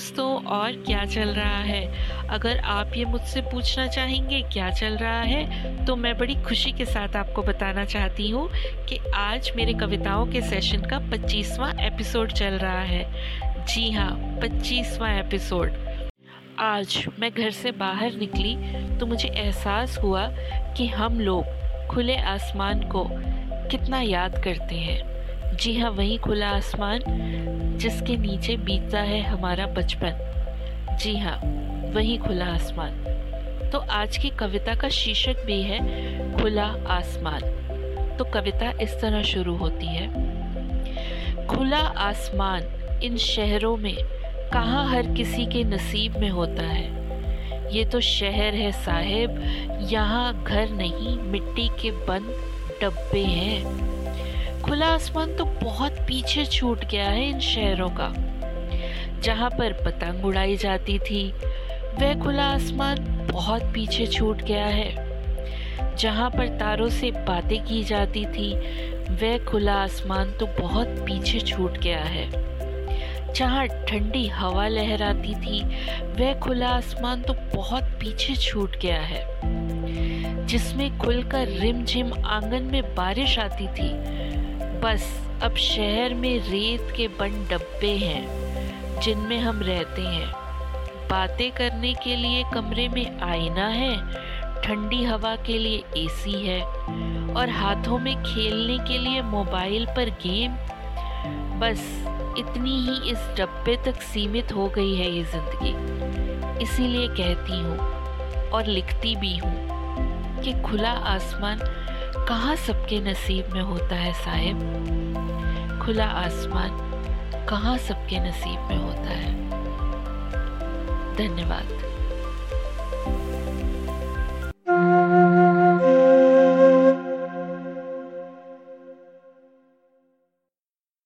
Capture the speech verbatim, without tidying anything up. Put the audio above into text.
दोस्तों, और क्या चल रहा है? अगर आप ये मुझसे पूछना चाहेंगे क्या चल रहा है, तो मैं बड़ी खुशी के साथ आपको बताना चाहती हूँ कि आज मेरे कविताओं के सेशन का पच्चीसवां एपिसोड चल रहा है। जी हाँ, पच्चीसवां एपिसोड। आज मैं घर से बाहर निकली तो मुझे एहसास हुआ कि हम लोग खुले आसमान को कितना याद करते हैं। जी हाँ, वही खुला आसमान जिसके नीचे बीता है हमारा बचपन। जी हाँ, वही खुला आसमान। तो आज की कविता का शीर्षक भी है खुला आसमान। तो कविता इस तरह शुरू होती है। खुला आसमान इन शहरों में कहाँ हर किसी के नसीब में होता है। ये तो शहर है साहिब, यहाँ घर नहीं मिट्टी के बंद डब्बे हैं। खुला आसमान तो बहुत पीछे छूट गया है इन शहरों का। जहाँ पर पतंग उड़ाई जाती थी वह खुला आसमान बहुत पीछे छूट गया है। जहाँ पर तारों से बातें की जाती थी वह खुला आसमान तो बहुत पीछे छूट गया है। जहाँ ठंडी हवा लहराती थी वह खुला आसमान तो बहुत पीछे छूट गया है। जिसमें खुलकर रिमझिम आंगन में बारिश आती थी, बस अब शहर में रेत के बंद डब्बे हैं जिनमें हम रहते हैं। बातें करने के लिए कमरे में आईना है, ठंडी हवा के लिए एसी है, और हाथों में खेलने के लिए मोबाइल पर गेम। बस इतनी ही इस डब्बे तक सीमित हो गई है ये ज़िंदगी। इसीलिए कहती हूँ और लिखती भी हूँ कि खुला आसमान कहाँ सबके नसीब में होता है साहिब। खुला आसमान कहाँ सबके नसीब में होता है। धन्यवाद।